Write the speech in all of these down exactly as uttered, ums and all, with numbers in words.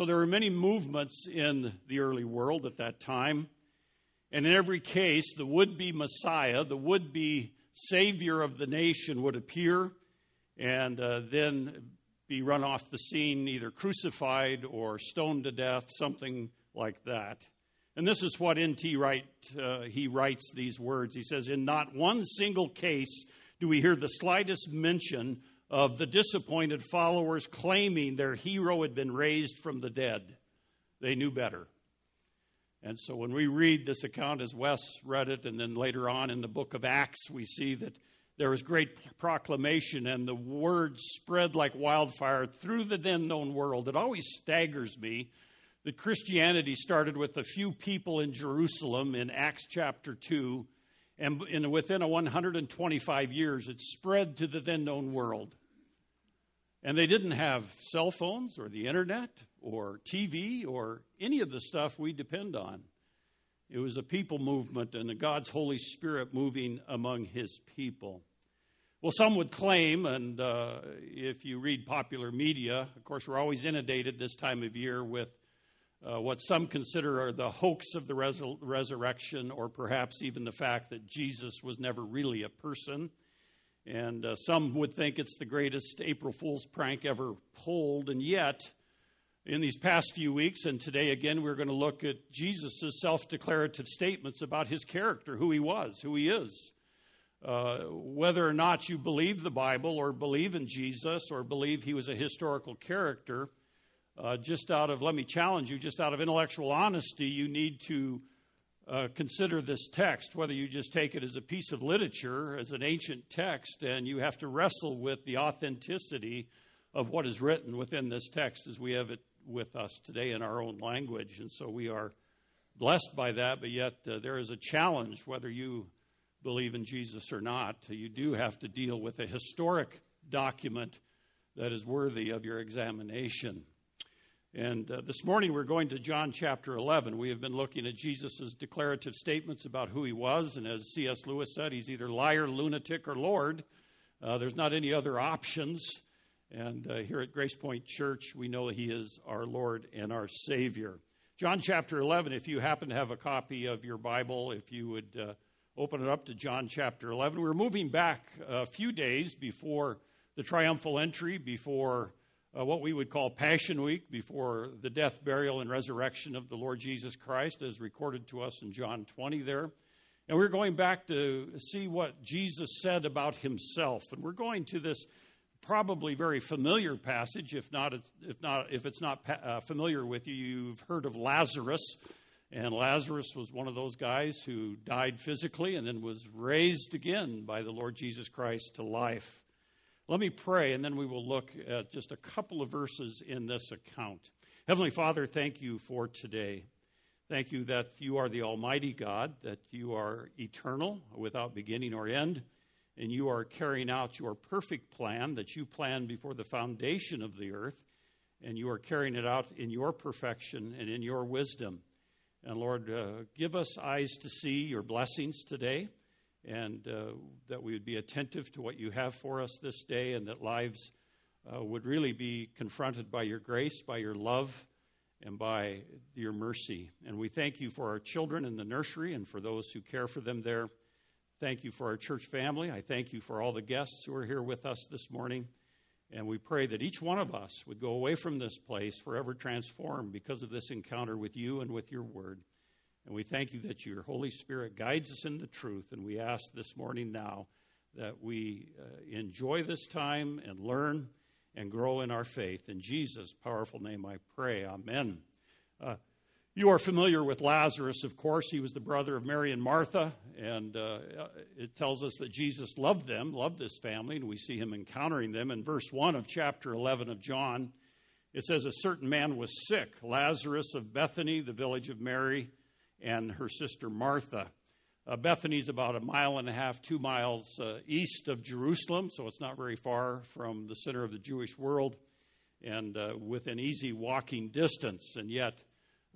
So there were many movements in the early world at that time. And in every case, the would-be Messiah, the would-be Savior of the nation would appear and uh, then be run off the scene, either crucified or stoned to death, something like that. And this is what N T Wright, uh, he writes these words. He says, "In not one single case do we hear the slightest mention of the disappointed followers claiming their hero had been raised from the dead. They knew better." And so when we read this account, as Wes read it, and then later on in the book of Acts, we see that there was great proclamation, and the word spread like wildfire through the then known world. It always staggers me that Christianity started with a few people in Jerusalem in Acts chapter two, and in, within a one hundred twenty-five years, it spread to the then-known world. And they didn't have cell phones or the internet or T V or any of the stuff we depend on. It was a people movement and God's Holy Spirit moving among his people. Well, some would claim, and uh, if you read popular media, of course, we're always inundated this time of year with Uh, what some consider are the hoax of the resur- resurrection, or perhaps even the fact that Jesus was never really a person. And uh, some would think it's the greatest April Fool's prank ever pulled. And yet, in these past few weeks, and today again, we're going to look at Jesus' self-declarative statements about his character, who he was, who he is. Uh, whether or not you believe the Bible or believe in Jesus or believe he was a historical character, Uh, just out of, let me challenge you, just out of intellectual honesty, you need to uh, consider this text, whether you just take it as a piece of literature, as an ancient text, and you have to wrestle with the authenticity of what is written within this text as we have it with us today in our own language. And so we are blessed by that, but yet uh, there is a challenge whether you believe in Jesus or not. You do have to deal with a historic document that is worthy of your examination. And uh, this morning we're going to John chapter eleven. We have been looking at Jesus' declarative statements about who he was. And as C S. Lewis said, he's either liar, lunatic, or Lord. Uh, there's not any other options. And uh, here at Grace Point Church, we know he is our Lord and our Savior. John chapter eleven, if you happen to have a copy of your Bible, if you would uh, open it up to John chapter eleven. We're moving back a few days before the triumphal entry, before Uh, what we would call Passion Week, before the death, burial, and resurrection of the Lord Jesus Christ, as recorded to us in John twenty there. And we're going back to see what Jesus said about himself. And we're going to this probably very familiar passage. If not, if not, if it's not uh, familiar with you, you've heard of Lazarus. And Lazarus was one of those guys who died physically and then was raised again by the Lord Jesus Christ to life. Let me pray, and then we will look at just a couple of verses in this account. Heavenly Father, thank you for today. Thank you that you are the Almighty God, that you are eternal, without beginning or end, and you are carrying out your perfect plan that you planned before the foundation of the earth, and you are carrying it out in your perfection and in your wisdom. And Lord, uh, give us eyes to see your blessings today, and uh, that we would be attentive to what you have for us this day, and that lives uh, would really be confronted by your grace, by your love, and by your mercy. And we thank you for our children in the nursery and for those who care for them there. Thank you for our church family. I thank you for all the guests who are here with us this morning. And we pray that each one of us would go away from this place forever transformed because of this encounter with you and with your word. And we thank you that your Holy Spirit guides us in the truth. And we ask this morning now that we uh, enjoy this time and learn and grow in our faith. In Jesus' powerful name I pray. Amen. Uh, you are familiar with Lazarus, of course. He was the brother of Mary and Martha. And uh, it tells us that Jesus loved them, loved this family. And we see him encountering them. In verse one of chapter eleven of John, it says, "A certain man was sick, Lazarus of Bethany, the village of Mary and her sister Martha." Uh, Bethany's about a mile and a half, two miles uh, east of Jerusalem, so it's not very far from the center of the Jewish world and uh, within easy walking distance. And yet,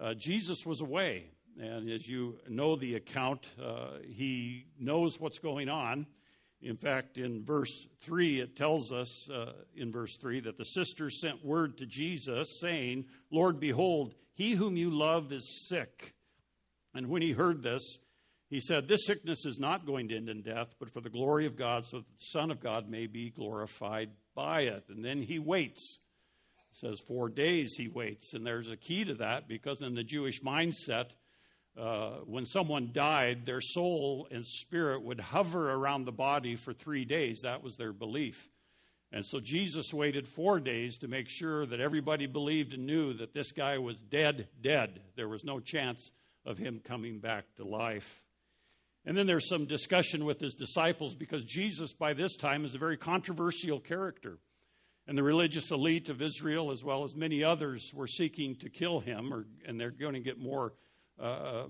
uh, Jesus was away. And as you know the account, uh, he knows what's going on. In fact, in verse three, it tells us uh, in verse three that the sisters sent word to Jesus saying, "Lord, behold, he whom you love is sick." And when he heard this, he said, "This sickness is not going to end in death, but for the glory of God, so that the Son of God may be glorified by it." And then he waits. It says four days he waits. And there's a key to that, because in the Jewish mindset, Uh, when someone died, their soul and spirit would hover around the body for three days. That was their belief. And so Jesus waited four days to make sure that everybody believed and knew that this guy was dead, dead. There was no chance of him coming back to life. And then there's some discussion with his disciples, because Jesus, by this time, is a very controversial character. And the religious elite of Israel, as well as many others, were seeking to kill him, or, and they're going to get more Uh,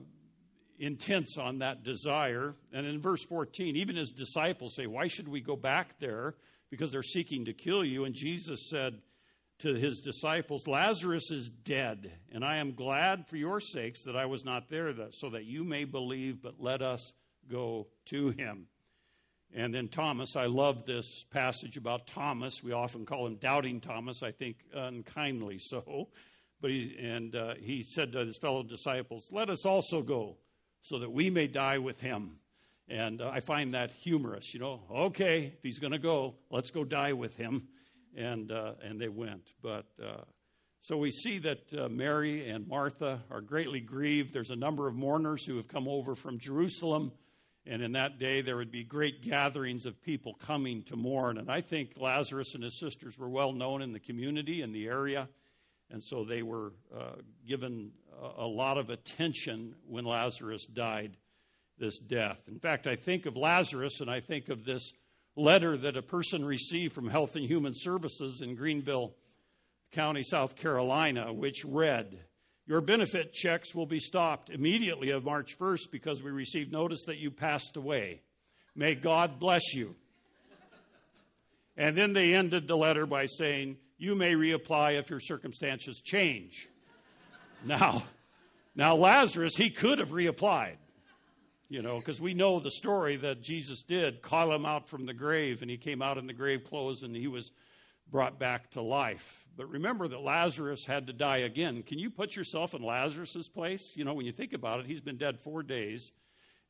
intense on that desire. And in verse fourteen, even his disciples say, "Why should we go back there? Because they're seeking to kill you." And Jesus said to his disciples, "Lazarus is dead, and I am glad for your sakes that I was not there, that, so that you may believe, but let us go to him." And then Thomas, I love this passage about Thomas. We often call him Doubting Thomas, I think unkindly so. But he, and uh, he said to his fellow disciples, "Let us also go, so that we may die with him." And uh, I find that humorous, you know. Okay, if he's going to go, let's go die with him. And uh, and they went. But uh, so we see that uh, Mary and Martha are greatly grieved. There's a number of mourners who have come over from Jerusalem. And in that day, there would be great gatherings of people coming to mourn. And I think Lazarus and his sisters were well known in the community, in the area. And so they were uh, given a lot of attention when Lazarus died, this death. In fact, I think of Lazarus, and I think of this letter that a person received from Health and Human Services in Greenville County, South Carolina, which read, "Your benefit checks will be stopped immediately of March first because we received notice that you passed away. May God bless you." And then they ended the letter by saying, "You may reapply if your circumstances change." Now, now Lazarus, he could have reapplied, you know, because we know the story that Jesus did call him out from the grave, and he came out in the grave clothes, and he was brought back to life. But remember that Lazarus had to die again. Can you put yourself in Lazarus's place? You know, when you think about it, he's been dead four days.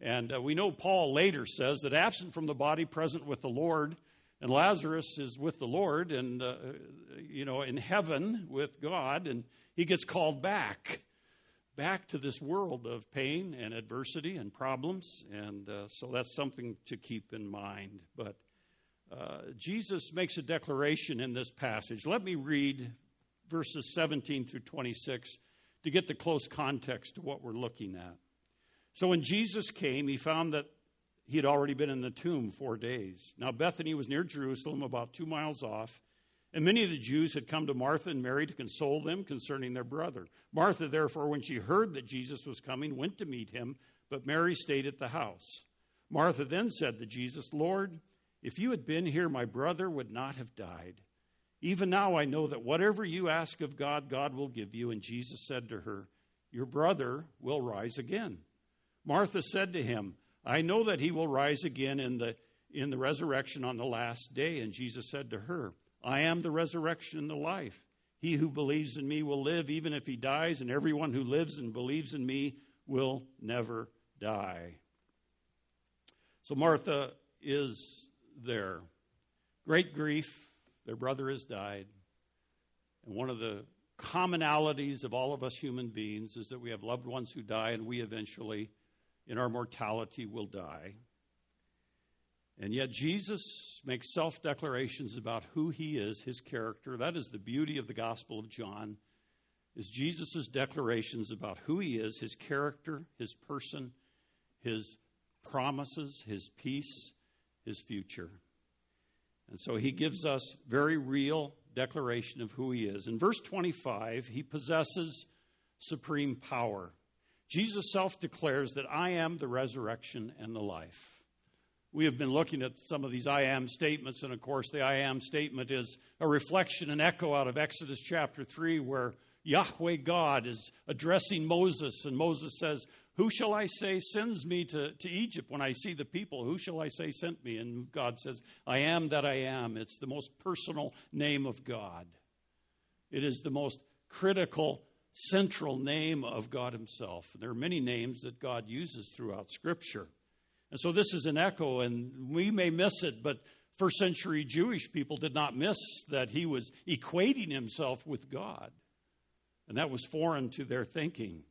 And uh, we know Paul later says that absent from the body, present with the Lord. And Lazarus is with the Lord and, uh, you know, in heaven with God. And he gets called back, back to this world of pain and adversity and problems. And uh, so that's something to keep in mind. But uh, Jesus makes a declaration in this passage. Let me read verses seventeen through twenty-six to get the close context to what we're looking at. "So when Jesus came, he found that he had already been in the tomb four days. Now Bethany was near Jerusalem, about two miles off, and many of the Jews had come to Martha and Mary to console them concerning their brother. Martha, therefore, when she heard that Jesus was coming, went to meet him, but Mary stayed at the house. Martha then said to Jesus, 'Lord, if you had been here, my brother would not have died. Even now I know that whatever you ask of God, God will give you.' And Jesus said to her, 'Your brother will rise again.' Martha said to him, 'I know that he will rise again in the in the resurrection on the last day.' And Jesus said to her, 'I am the resurrection and the life. He who believes in me will live even if he dies, and everyone who lives and believes in me will never die.'" So Martha is there. Great grief. Their brother has died. And one of the commonalities of all of us human beings is that we have loved ones who die, and we eventually in our mortality will die. And yet Jesus makes self-declarations about who he is, his character. That is the beauty of the Gospel of John, is Jesus' declarations about who he is, his character, his person, his promises, his peace, his future. And so he gives us very real declaration of who he is. In verse twenty-five, he possesses supreme power. Jesus self-declares that "I am the resurrection and the life." We have been looking at some of these "I am" statements, and of course the "I am" statement is a reflection, an echo out of Exodus chapter three, where Yahweh God is addressing Moses, and Moses says, who shall I say sends me to, to Egypt when I see the people? Who shall I say sent me? And God says, I am that I am. It's the most personal name of God. It is the most critical, central name of God himself. There are many names that God uses throughout Scripture. And so this is an echo, and we may miss it, but first century Jewish people did not miss that he was equating himself with God. And that was foreign to their thinking.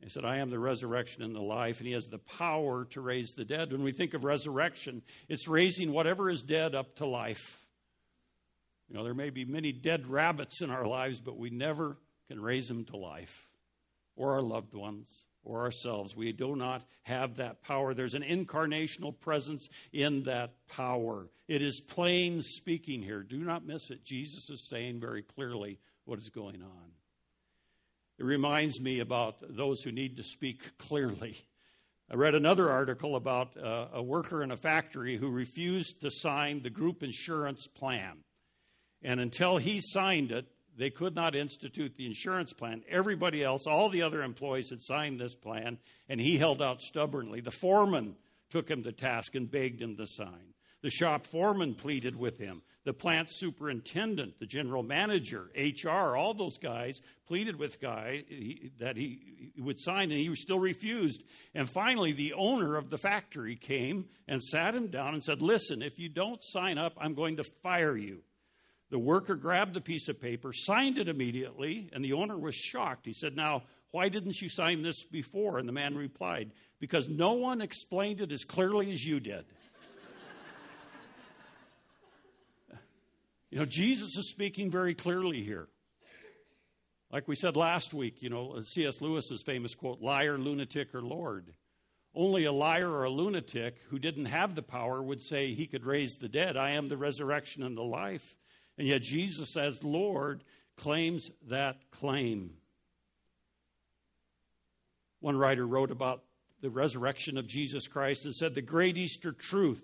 He said, I am the resurrection and the life, and he has the power to raise the dead. When we think of resurrection, it's raising whatever is dead up to life. You know, there may be many dead rabbits in our lives, but we never can raise them to life, or our loved ones, or ourselves. We do not have that power. There's an incarnational presence in that power. It is plain speaking here. Do not miss it. Jesus is saying very clearly what is going on. It reminds me about those who need to speak clearly. I read another article about uh, a worker in a factory who refused to sign the group insurance plan. And until he signed it, they could not institute the insurance plan. Everybody else, all the other employees had signed this plan, and he held out stubbornly. The foreman took him to task and begged him to sign. The shop foreman pleaded with him. The plant superintendent, the general manager, H R, all those guys pleaded with Guy that he would sign, and he still refused. And finally, the owner of the factory came and sat him down and said, listen, if you don't sign up, I'm going to fire you. The worker grabbed the piece of paper, signed it immediately, and the owner was shocked. He said, now, why didn't you sign this before? And the man replied, because no one explained it as clearly as you did. You know, Jesus is speaking very clearly here. Like we said last week, you know, C S. Lewis's famous quote, liar, lunatic, or Lord. Only a liar or a lunatic who didn't have the power would say he could raise the dead. I am the resurrection and the life. And yet Jesus, as Lord, claims that claim. One writer wrote about the resurrection of Jesus Christ and said, the great Easter truth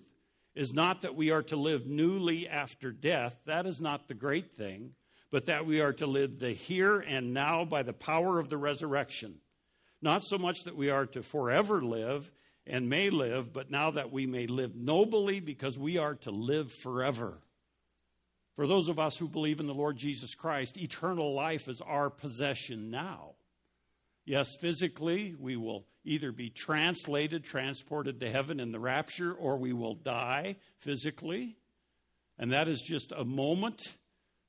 is not that we are to live newly after death. That is not the great thing, but that we are to live the here and now by the power of the resurrection. Not so much that we are to forever live and may live, but now that we may live nobly because we are to live forever. For those of us who believe in the Lord Jesus Christ, eternal life is our possession now. Yes, physically, we will either be translated, transported to heaven in the rapture, or we will die physically. And that is just a moment,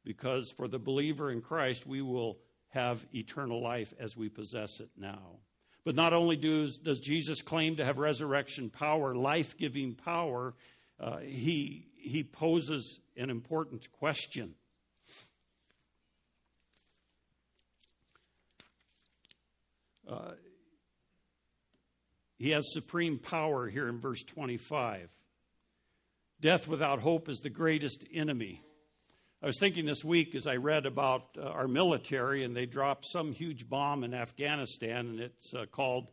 because for the believer in Christ, we will have eternal life as we possess it now. But not only does, does Jesus claim to have resurrection power, life-giving power, uh, he he poses an important question. Uh, he has supreme power here in verse twenty-five. Death without hope is the greatest enemy. I was thinking this week as I read about uh, our military, and they dropped some huge bomb in Afghanistan, and it's uh, called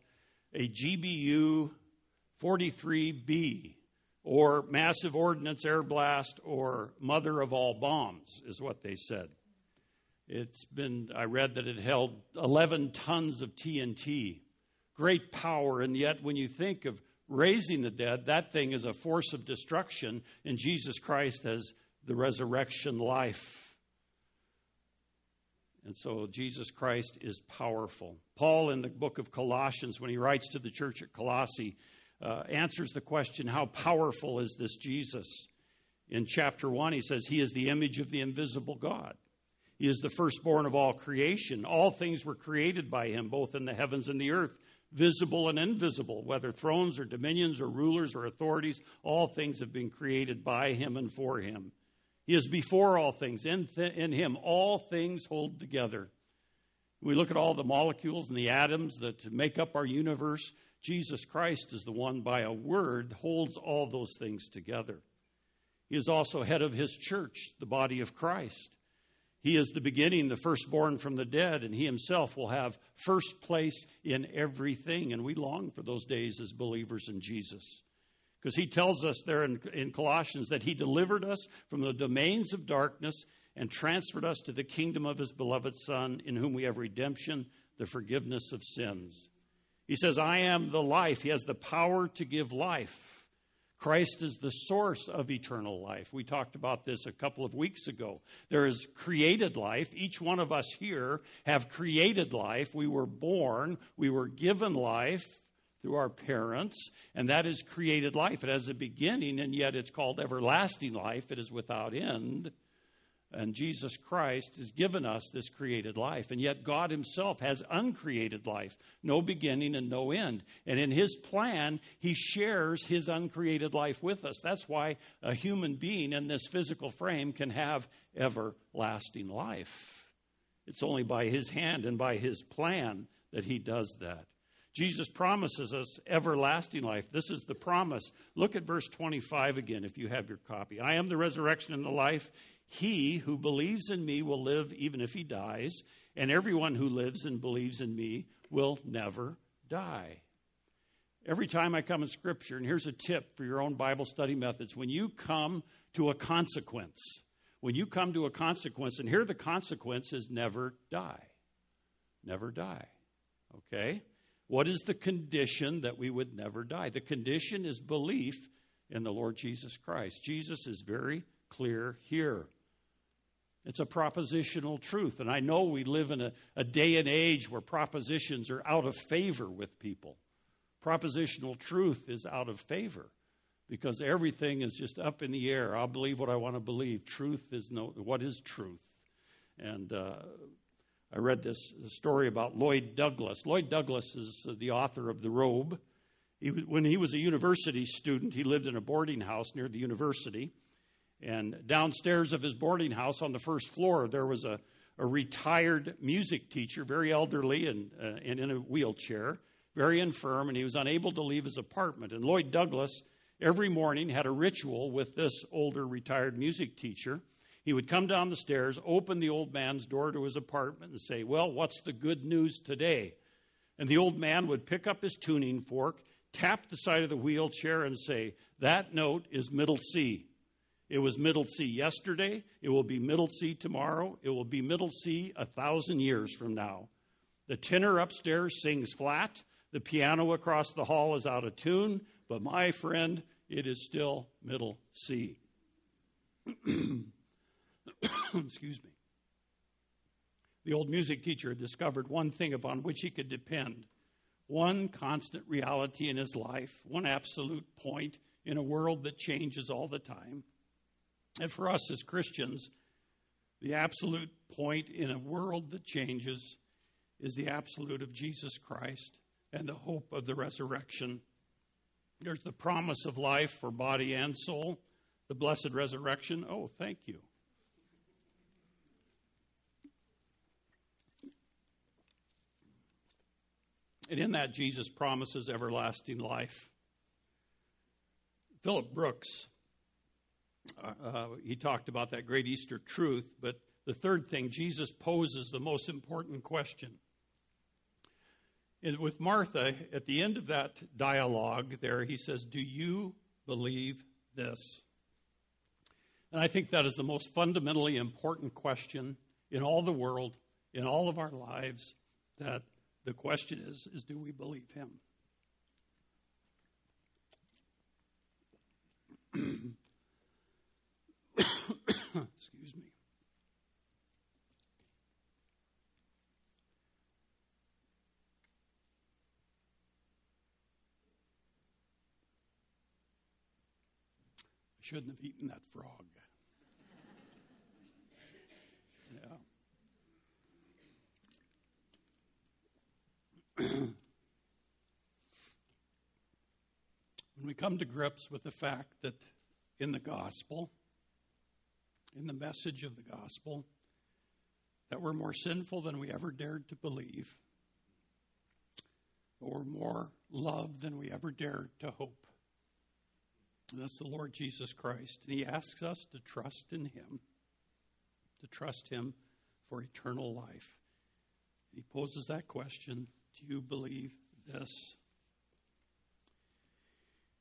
a G B U forty-three B. Or massive ordnance air blast, or mother of all bombs, is what they said. It's been, I read that it held eleven tons of T N T. Great power, and yet when you think of raising the dead, that thing is a force of destruction, and Jesus Christ has the resurrection life. And so Jesus Christ is powerful. Paul, in the book of Colossians, when he writes to the church at Colossae, Uh, answers the question, how powerful is this Jesus? In chapter one, he says, he is the image of the invisible God. He is the firstborn of all creation. All things were created by him, both in the heavens and the earth, visible and invisible, whether thrones or dominions or rulers or authorities. All things have been created by him and for him. He is before all things. In, th- in him, all things hold together. We look at all the molecules and the atoms that make up our universe. Jesus Christ is the one, by a word, holds all those things together. He is also head of his church, the body of Christ. He is the beginning, the firstborn from the dead, and he himself will have first place in everything. And we long for those days as believers in Jesus. Because he tells us there in, in Colossians that he delivered us from the domains of darkness and transferred us to the kingdom of his beloved Son, in whom we have redemption, the forgiveness of sins. He says, I am the life. He has the power to give life. Christ is the source of eternal life. We talked about this a couple of weeks ago. There is created life. Each one of us here have created life. We were born. We were given life through our parents, and that is created life. It has a beginning, and yet it's called everlasting life. It is without end. And Jesus Christ has given us this created life. And yet God himself has uncreated life, no beginning and no end. And in his plan, he shares his uncreated life with us. That's why a human being in this physical frame can have everlasting life. It's only by his hand and by his plan that he does that. Jesus promises us everlasting life. This is the promise. Look at verse twenty-five again, if you have your copy. I am the resurrection and the life. He who believes in me will live even if he dies, and everyone who lives and believes in me will never die. Every time I come in Scripture, and here's a tip for your own Bible study methods, when you come to a consequence, when you come to a consequence, and here the consequence is never die. Never die. Okay? What is the condition that we would never die? The condition is belief in the Lord Jesus Christ. Jesus is very clear here. It's a propositional truth. And I know we live in a, a day and age where propositions are out of favor with people. Propositional truth is out of favor because everything is just up in the air. I'll believe what I want to believe. Truth is no, what is truth? And uh, I read this story about Lloyd Douglas. Lloyd Douglas is the author of The Robe. He, when he was a university student, he lived in a boarding house near the university. And downstairs of his boarding house on the first floor, there was a, a retired music teacher, very elderly and, uh, and in a wheelchair, very infirm, and he was unable to leave his apartment. And Lloyd Douglas, every morning, had a ritual with this older retired music teacher. He would come down the stairs, open the old man's door to his apartment, and say, well, what's the good news today? And the old man would pick up his tuning fork, tap the side of the wheelchair, and say, that note is middle C. It was middle C yesterday. It will be middle C tomorrow. It will be middle C a thousand years from now. The tenor upstairs sings flat. The piano across the hall is out of tune. But my friend, it is still middle C. Excuse me. The old music teacher had discovered one thing upon which he could depend. One constant reality in his life. One absolute point in a world that changes all the time. And for us as Christians, the absolute point in a world that changes is the absolute of Jesus Christ and the hope of the resurrection. There's the promise of life for body and soul, the blessed resurrection. Oh, thank you. And in that, Jesus promises everlasting life. Philip Brooks Uh, he talked about that great Easter truth, but the third thing, Jesus poses the most important question. And with Martha, at the end of that dialogue there, he says, do you believe this? And I think that is the most fundamentally important question in all the world, in all of our lives, that the question is, is do we believe him? Excuse me. I shouldn't have eaten that frog. Yeah. When we come to grips with the fact that in the gospel, in the message of the gospel, that we're more sinful than we ever dared to believe, but we're more loved than we ever dared to hope. And that's the Lord Jesus Christ. And he asks us to trust in him, to trust him for eternal life. He poses that question, do you believe this?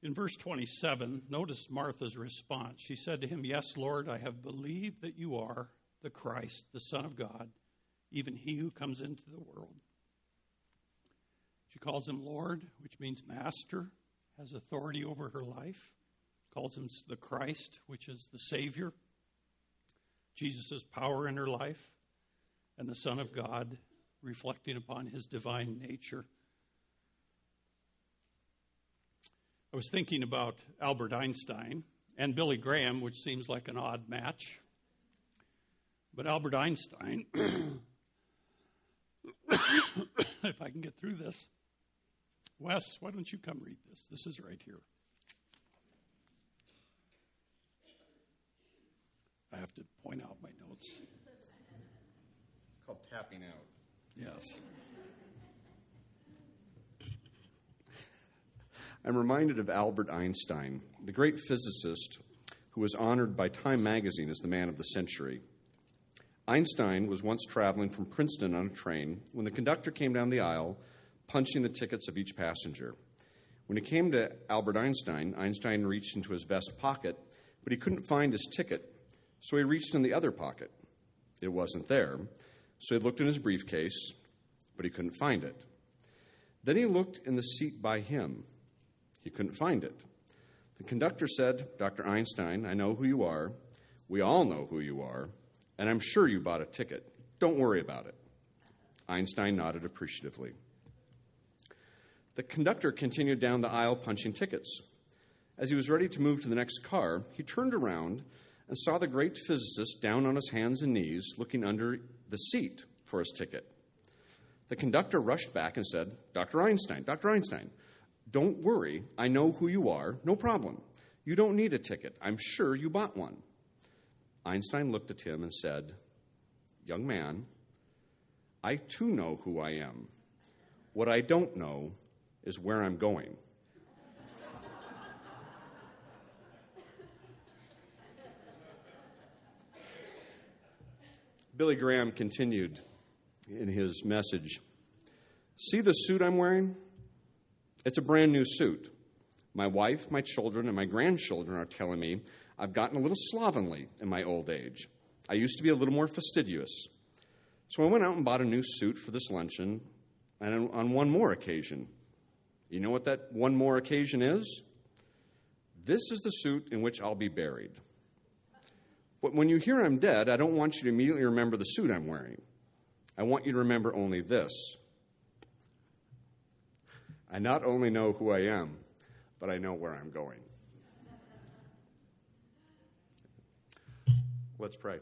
In verse twenty-seven, notice Martha's response. She said to him, yes, Lord, I have believed that you are the Christ, the Son of God, even he who comes into the world. She calls him Lord, which means master, has authority over her life, calls him the Christ, which is the Savior, Jesus' power in her life, and the Son of God, reflecting upon his divine nature. I was thinking about Albert Einstein and Billy Graham, which seems like an odd match. But Albert Einstein, if I can get through this. Wes, why don't you come read this? This is right here. I have to point out my notes. It's called tapping out. Yes. I'm reminded of Albert Einstein, the great physicist who was honored by Time Magazine as the man of the century. Einstein was once traveling from Princeton on a train when the conductor came down the aisle, punching the tickets of each passenger. When it came to Albert Einstein, Einstein reached into his vest pocket, but he couldn't find his ticket, so he reached in the other pocket. It wasn't there, so he looked in his briefcase, but he couldn't find it. Then he looked in the seat by him. He couldn't find it. The conductor said, "Doctor Einstein, I know who you are. We all know who you are, and I'm sure you bought a ticket. Don't worry about it." Einstein nodded appreciatively. The conductor continued down the aisle punching tickets. As he was ready to move to the next car, he turned around and saw the great physicist down on his hands and knees looking under the seat for his ticket. The conductor rushed back and said, "Doctor Einstein, Doctor Einstein, don't worry, I know who you are, no problem. You don't need a ticket, I'm sure you bought one." Einstein looked at him and said, "Young man, I too know who I am. What I don't know is where I'm going." Billy Graham continued in his message, "See the suit I'm wearing? It's a brand new suit. My wife, my children, and my grandchildren are telling me I've gotten a little slovenly in my old age. I used to be a little more fastidious. So I went out and bought a new suit for this luncheon, and on one more occasion. You know what that one more occasion is? This is the suit in which I'll be buried. But when you hear I'm dead, I don't want you to immediately remember the suit I'm wearing. I want you to remember only this. I not only know who I am, but I know where I'm going." Let's pray.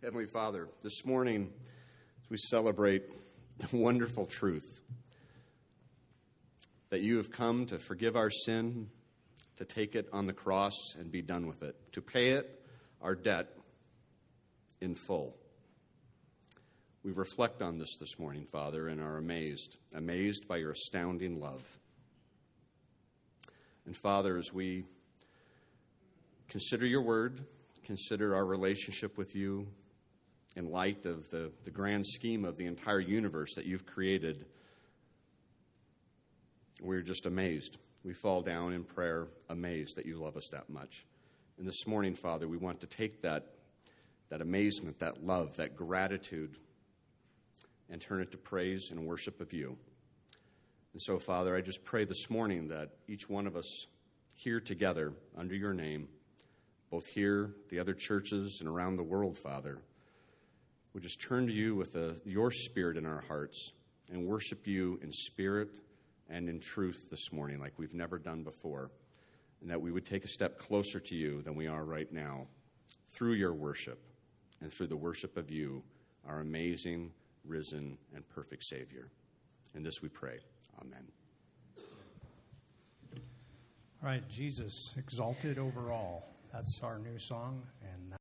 Heavenly Father, this morning as we celebrate the wonderful truth that you have come to forgive our sin, to take it on the cross and be done with it, to pay it, our debt, in full. We reflect on this this morning, Father, and are amazed, amazed by your astounding love. And Father, as we consider your word, consider our relationship with you in light of the, the grand scheme of the entire universe that you've created, we're just amazed. We fall down in prayer, amazed that you love us that much. And this morning, Father, we want to take that, that amazement, that love, that gratitude, and turn it to praise and worship of you. And so, Father, I just pray this morning that each one of us here together under your name, both here, the other churches, and around the world, Father, would just turn to you with a, your spirit in our hearts and worship you in spirit and in truth this morning like we've never done before, and that we would take a step closer to you than we are right now through your worship and through the worship of you, our amazing, risen and perfect Savior. In this we pray. Amen. All right, Jesus, exalted over all. That's our new song. And